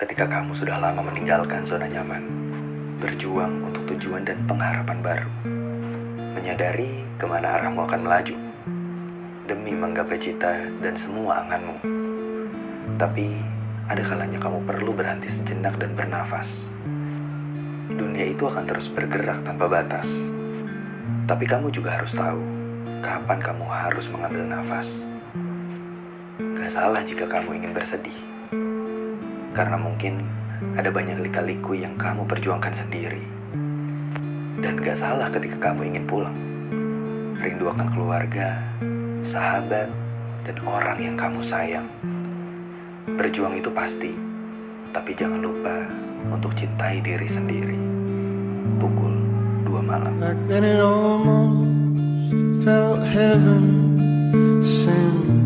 ketika kamu sudah lama meninggalkan zona nyaman, berjuang untuk tujuan dan pengharapan baru, menyadari kemana arahmu akan melaju, demi menggapai cita dan semua anganmu. Tapi ada kalanya kamu perlu berhenti sejenak dan bernafas. Dunia itu akan terus bergerak tanpa batas. Tapi kamu juga harus tahu kapan kamu harus mengambil nafas. Gak salah jika kamu ingin bersedih, karena mungkin ada banyak lika-liku yang kamu perjuangkan sendiri. Dan gak salah ketika kamu ingin pulang, rindu akan keluarga, sahabat, dan orang yang kamu sayang. Berjuang itu pasti, tapi jangan lupa untuk cintai diri sendiri. Pukul 2 malam. Back then it almost felt heaven sent.